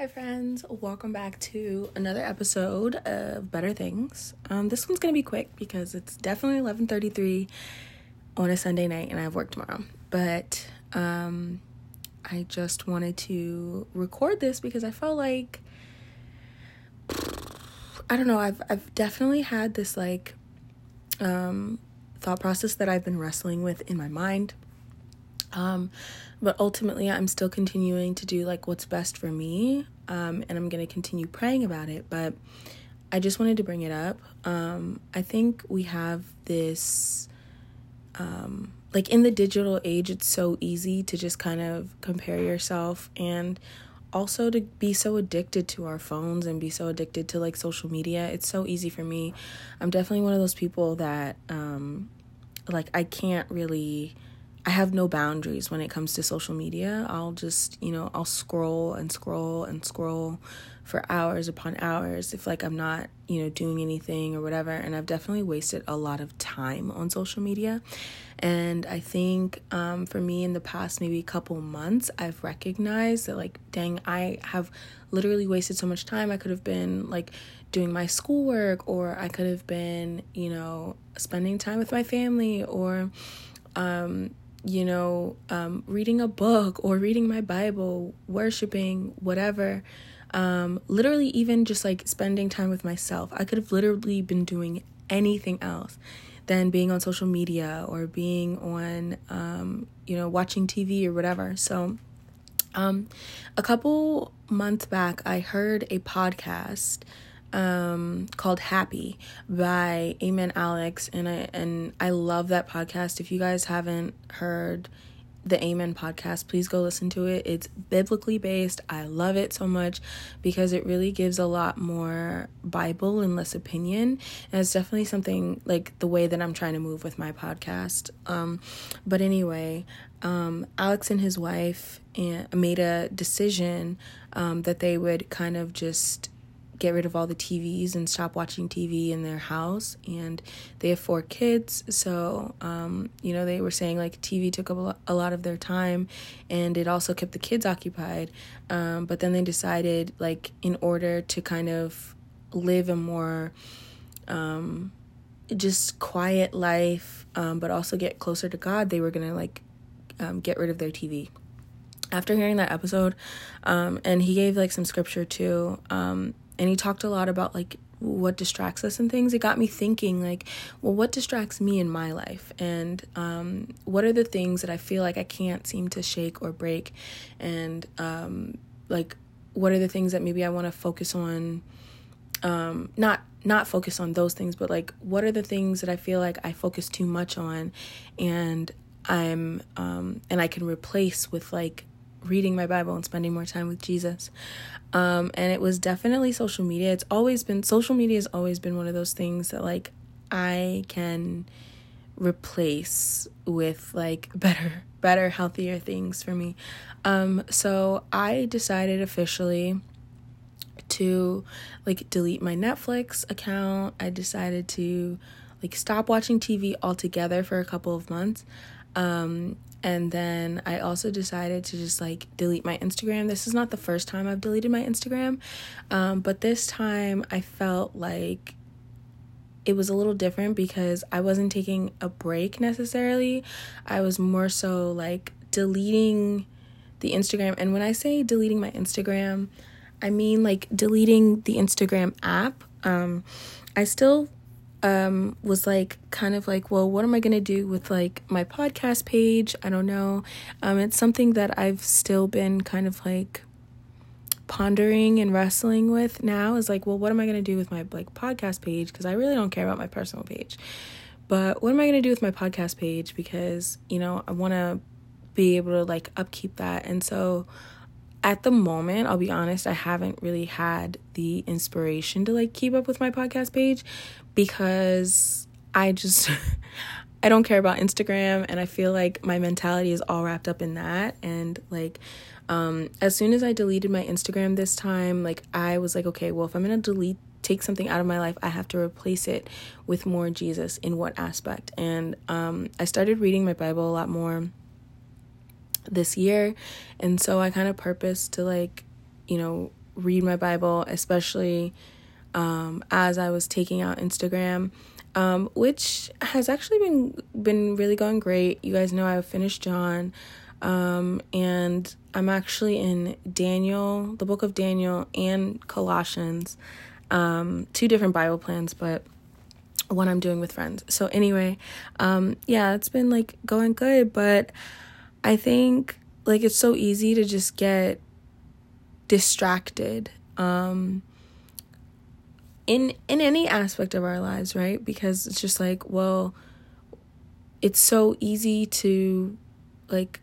Hi friends, welcome back to another episode of Better Things. This one's going to be quick because it's definitely 11:33 on a Sunday night and I have work tomorrow. But I just wanted to record this because I felt like, I don't know, I've definitely had this like thought process that I've been wrestling with in my mind. But ultimately I'm still continuing to do like what's best for me, and I'm going to continue praying about it, but I just wanted to bring it up. I think we have this, like in the digital age, it's so easy to just kind of compare yourself and also to be so addicted to our phones and be so addicted to like social media. It's so easy for me. I'm definitely one of those people that, like I have no boundaries when it comes to social media. I'll just, I'll scroll and scroll and scroll for hours upon hours if like I'm not, doing anything or whatever. And I've definitely wasted a lot of time on social media. And I think for me in the past maybe couple months, I've recognized that like, dang, I have literally wasted so much time. I could have been like doing my schoolwork, or I could have been, spending time with my family, or, reading a book or reading my Bible, worshiping, whatever, literally even just like spending time with myself. I could have literally been doing anything else than being on social media or being on, watching TV or whatever. So, a couple months back, I heard a podcast, called Happy by Amen Alex, and I love that podcast. If you guys haven't heard the Amen podcast, please go listen to it. It's biblically based. I love it so much because it really gives a lot more Bible and less opinion, and it's definitely something like the way that I'm trying to move with my podcast. But anyway, Alex and his wife made a decision that they would kind of just get rid of all the TVs and stop watching TV in their house, and they have 4 kids, so they were saying like TV took up a lot of their time and it also kept the kids occupied, but then they decided like in order to kind of live a more just quiet life, but also get closer to God, they were gonna like get rid of their TV. After hearing that episode, and he gave like some scripture too, and he talked a lot about like what distracts us and things. It got me thinking like, well, what distracts me in my life? And what are the things that I feel like I can't seem to shake or break? And like, what are the things that maybe I want to focus on? Not focus on those things, but like, what are the things that I feel like I focus too much on? And I'm and I can replace with like reading my Bible and spending more time with Jesus. And it was definitely social media. Social media has always been one of those things that like I can replace with like better, healthier things for me. So I decided officially to like delete my Netflix account. I decided to like stop watching TV altogether for a couple of months. And then I also decided to just like delete my Instagram. This is not the first time I've deleted my Instagram, but this time I felt like it was a little different because I wasn't taking a break necessarily. I was more so like deleting the Instagram. And when I say deleting my Instagram, I mean like deleting the Instagram app. I still was like kind of like, well, what am I gonna do with like my podcast page? I don't know. It's something that I've still been kind of like pondering and wrestling with now, is like, well, what am I gonna do with my like podcast page? Because I really don't care about my personal page, but what am I gonna do with my podcast page? Because I want to be able to like upkeep that. And so at the moment, I'll be honest, I haven't really had the inspiration to like keep up with my podcast page, because I just, I don't care about Instagram, and I feel like my mentality is all wrapped up in that. And like, as soon as I deleted my Instagram this time, like I was like, okay, well, if I'm going to take something out of my life, I have to replace it with more Jesus in what aspect. And, I started reading my Bible a lot more this year. And so I kind of purposed to like, read my Bible, especially as I was taking out Instagram, which has actually been really going great. You guys know I finished John, and I'm actually in Daniel, the book of Daniel, and Colossians, two different Bible plans, but one I'm doing with friends. So anyway, yeah, it's been like going good, but I think like it's so easy to just get distracted in any aspect of our lives, right? Because it's just like, well, it's so easy to like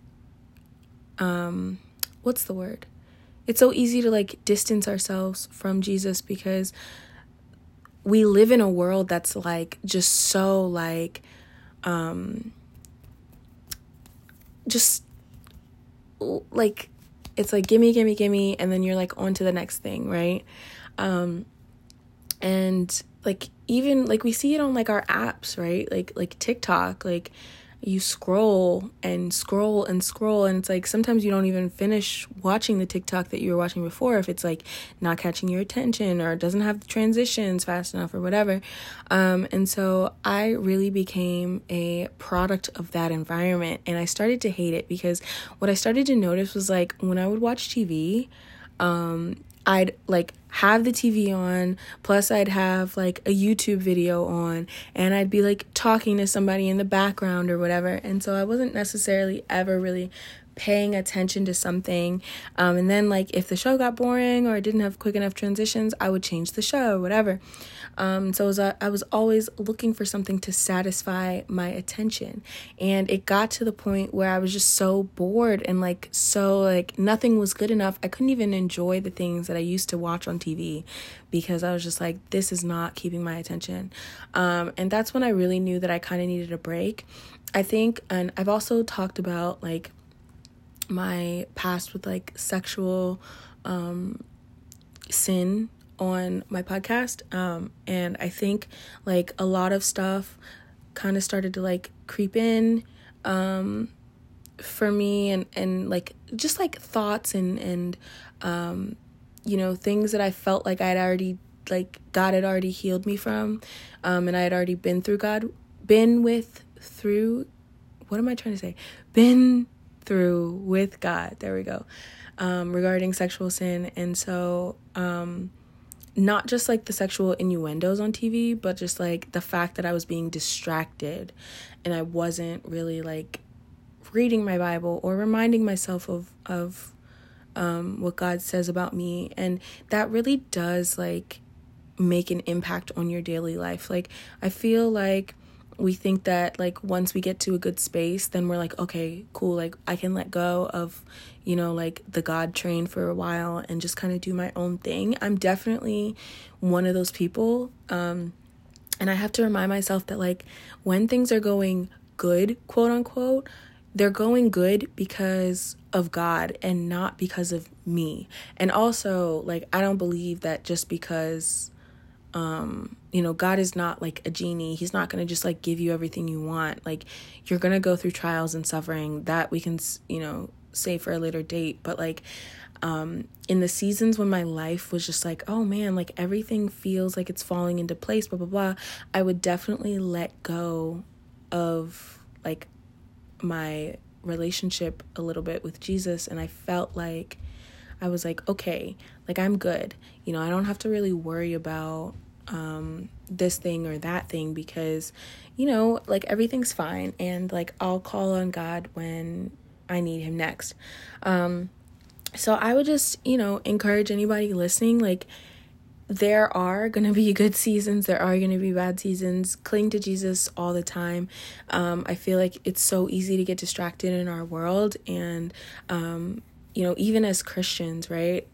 what's the word? It's so easy to like distance ourselves from Jesus because we live in a world that's like just so like just like it's like gimme, and then you're like on to the next thing, right? And like even like we see it on like our apps, right? Like TikTok, like you scroll, and it's like sometimes you don't even finish watching the TikTok that you were watching before if it's like not catching your attention or doesn't have the transitions fast enough or whatever. And so I really became a product of that environment, and I started to hate it because what I started to notice was like when I would watch TV, I'd like have the TV on, plus I'd have like a YouTube video on, and I'd be like talking to somebody in the background or whatever. And so I wasn't necessarily ever really paying attention to something. And then like if the show got boring or it didn't have quick enough transitions, I would change the show or whatever. So I was always looking for something to satisfy my attention. And it got to the point where I was just so bored and like so like nothing was good enough. I couldn't even enjoy the things that I used to watch on TV because I was just like, this is not keeping my attention. And that's when I really knew that I kind of needed a break, I think. And I've also talked about like my past with like sexual sin on my podcast, and I think like a lot of stuff kind of started to like creep in for me, and like just like thoughts and you know, things that I felt like I'd already like God had already healed me from, and I had already been through God, there we go, regarding sexual sin. And so not just like the sexual innuendos on TV, but just like the fact that I was being distracted and I wasn't really like reading my Bible or reminding myself of what God says about me. And that really does like make an impact on your daily life. Like I feel like we think that like once we get to a good space, then we're like, okay, cool, like I can let go of, you know, like the God train for a while and just kind of do my own thing. I'm definitely one of those people. And I have to remind myself that like when things are going good, quote unquote, they're going good because of God and not because of me. And also like I don't believe that just because you know, God is not like a genie. He's not going to just like give you everything you want. Like you're going to go through trials and suffering that we can, you know, say for a later date. But like, in the seasons when my life was just like, oh man, like everything feels like it's falling into place, blah, blah, blah, I would definitely let go of like my relationship a little bit with Jesus. And I felt like I was like, okay, like I'm good. You know, I don't have to really worry about this thing or that thing because, you know, like everything's fine, and like I'll call on God when I need him next. So I would just, you know, encourage anybody listening, like there are going to be good seasons, there are going to be bad seasons. Cling to Jesus all the time. I feel like it's so easy to get distracted in our world, and you know, even as Christians, right,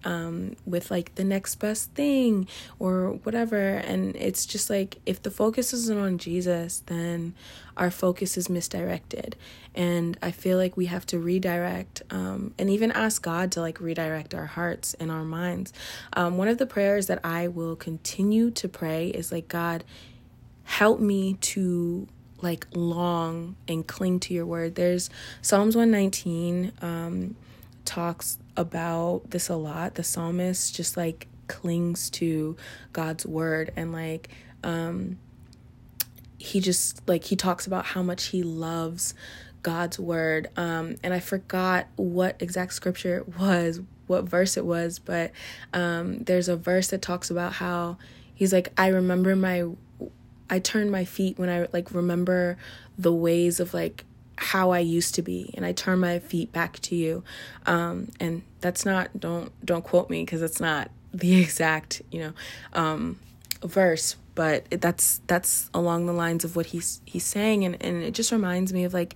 with like the next best thing or whatever. And it's just like if the focus isn't on Jesus, then our focus is misdirected. And I feel like we have to redirect, and even ask God to like redirect our hearts and our minds. One of the prayers that I will continue to pray is like, God, help me to like long and cling to your word. There's Psalms 119, talks about this a lot. The psalmist just like clings to God's word, and like he just like he talks about how much he loves God's word. And I forgot what exact scripture it was, what verse it was, but there's a verse that talks about how he's like, I turn my feet when I like remember the ways of like how I used to be, and I turn my feet back to you. And that's not, don't quote me, because it's not the exact, verse, but that's along the lines of what he's saying. And it just reminds me of like,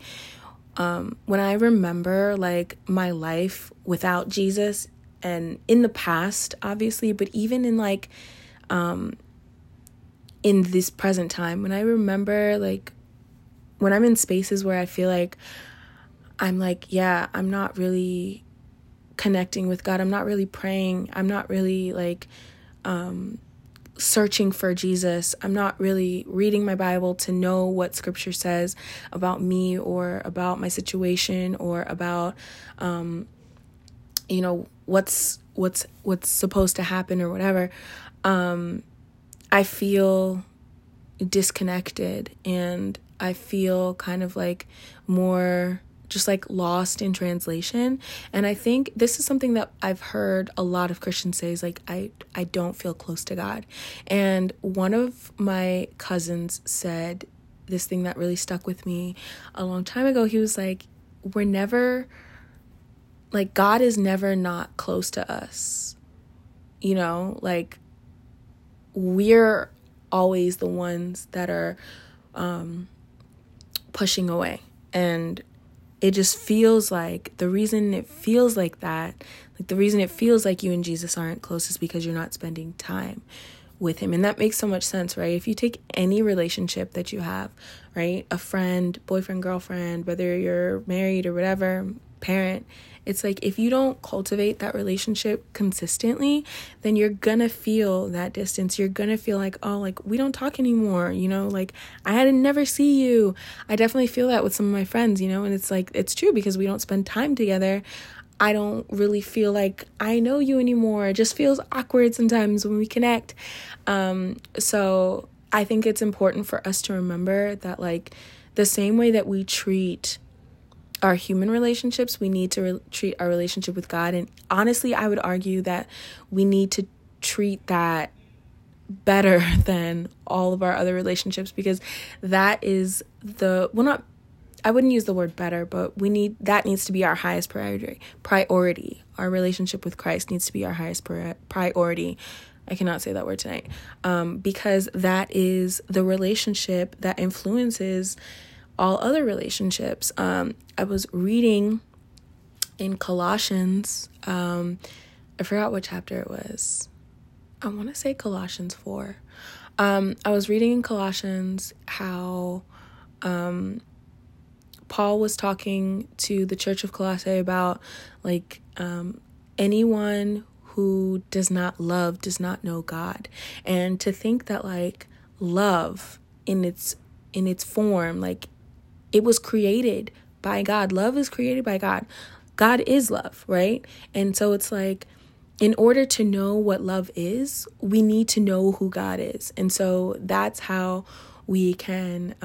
when I remember like my life without Jesus, and in the past, obviously, but even in like, in this present time, when I remember like when I'm in spaces where I feel like I'm like, yeah, I'm not really connecting with God, I'm not really praying, I'm not really like searching for Jesus, I'm not really reading my Bible to know what scripture says about me or about my situation or about what's supposed to happen or whatever, I feel disconnected, and I feel kind of like more just like lost in translation. And I think this is something that I've heard a lot of Christians say is like, I don't feel close to God. And one of my cousins said this thing that really stuck with me a long time ago. He was like, we're never like, God is never not close to us, you know, like we're always the ones that are pushing away. And it just feels like the reason it feels like you and Jesus aren't close is because you're not spending time with him. And that makes so much sense, right? If you take any relationship that you have, right, a friend, boyfriend, girlfriend, whether you're married or whatever, parent, it's like if you don't cultivate that relationship consistently, then you're gonna feel that distance. You're gonna feel like, oh, like we don't talk anymore, you know, like I had to never see you. I definitely feel that with some of my friends, you know, and it's like it's true because we don't spend time together. I don't really feel like I know you anymore. It just feels awkward sometimes when we connect. So I think it's important for us to remember that like the same way that we treat our human relationships, we need to treat our relationship with God. And honestly, I would argue that we need to treat that better than all of our other relationships, because that is I wouldn't use the word better, but that needs to be our highest priority. Our relationship with Christ needs to be our highest priority. I cannot say that word tonight. Because that is the relationship that influences all other relationships. I was reading in Colossians, I forgot what chapter it was. I want to say Colossians 4. I was reading in Colossians how Paul was talking to the church of Colossae about like anyone who does not love does not know God. And to think that like love in its form, like it was created by God. Love is created by God. God is love, right? And so it's like, in order to know what love is, we need to know who God is. And so that's how we can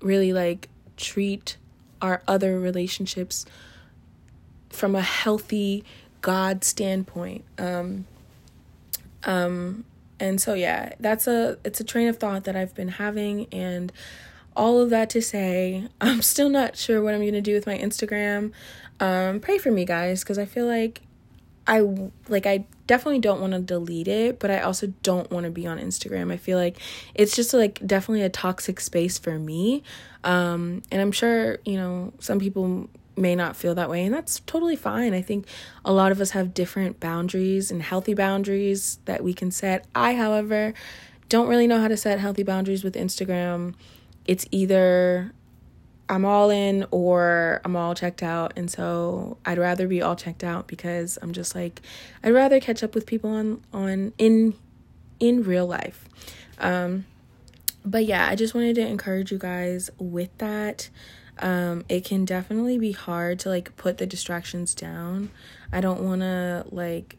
really like treat our other relationships from a healthy God standpoint. And so, yeah, it's a train of thought that I've been having, and all of that to say, I'm still not sure what I'm going to do with my Instagram. Pray for me, guys, because I feel like I definitely don't want to delete it, but I also don't want to be on Instagram. I feel like it's just like definitely a toxic space for me. And I'm sure, you know, some people may not feel that way, and that's totally fine. I think a lot of us have different boundaries and healthy boundaries that we can set. I, however, don't really know how to set healthy boundaries with Instagram. It's either I'm all in or I'm all checked out, and so I'd rather be all checked out, because I'm just like, I'd rather catch up with people in real life. But yeah, I just wanted to encourage you guys with that. It can definitely be hard to put the distractions down. I don't want to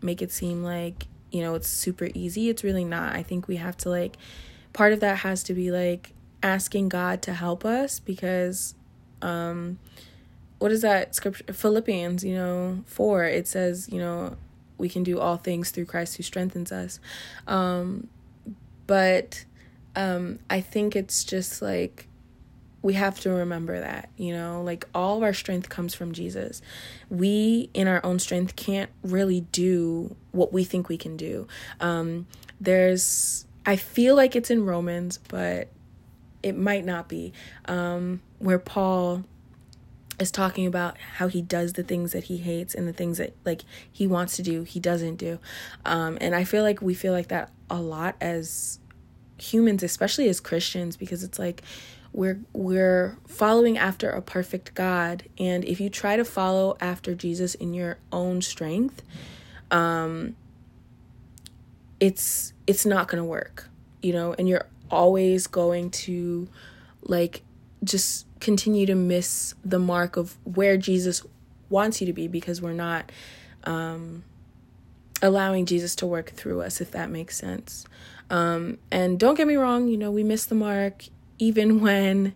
make it seem like, you know, it's super easy. It's really not. I think we have to part of that has to be asking God to help us, because what is that scripture? Philippians, 4, it says, we can do all things through Christ who strengthens us. But I think it's just we have to remember that, all of our strength comes from Jesus. We, in our own strength, can't really do what we think we can do. I feel like it's in Romans, but it might not be, where Paul is talking about how he does the things that he hates and the things that he wants to do, he doesn't do. And I feel like we feel like that a lot as humans, especially as Christians, because it's we're following after a perfect God, and if you try to follow after Jesus in your own strength, it's not going to work, and you're always going to just continue to miss the mark of where Jesus wants you to be, because we're not allowing Jesus to work through us, if that makes sense. And don't get me wrong, we miss the mark even when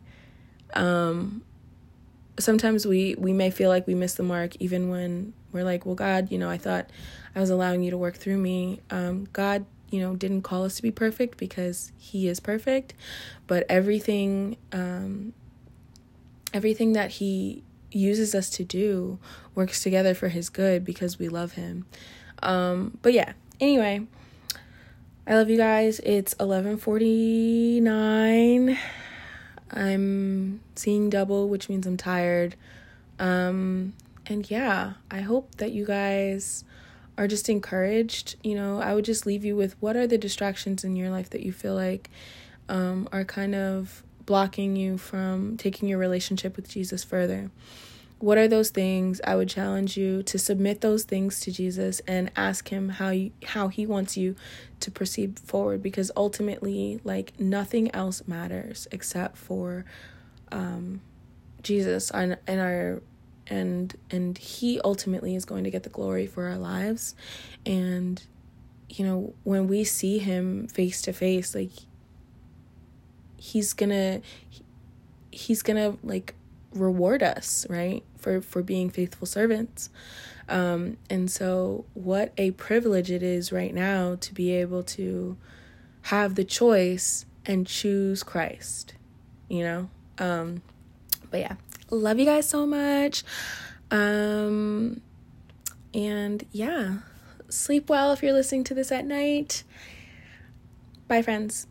sometimes we may feel like we miss the mark, even when we're well, God, I thought I was allowing you to work through me. God, didn't call us to be perfect because he is perfect, but everything that he uses us to do works together for his good because we love him. But yeah, anyway, I love you guys. It's 11:49. I'm seeing double, which means I'm tired. And yeah, I hope that you guys are just encouraged. I would just leave you with, what are the distractions in your life that you feel are kind of blocking you from taking your relationship with Jesus further? What are those things? I would challenge you to submit those things to Jesus and ask him how he wants you to proceed forward, because ultimately, nothing else matters except for Jesus and he ultimately is going to get the glory for our lives. And when we see him face to face, he's gonna reward us, right, for being faithful servants. And so what a privilege it is right now to be able to have the choice and choose Christ, but yeah, love you guys so much. And yeah, sleep well if you're listening to this at night. Bye, friends.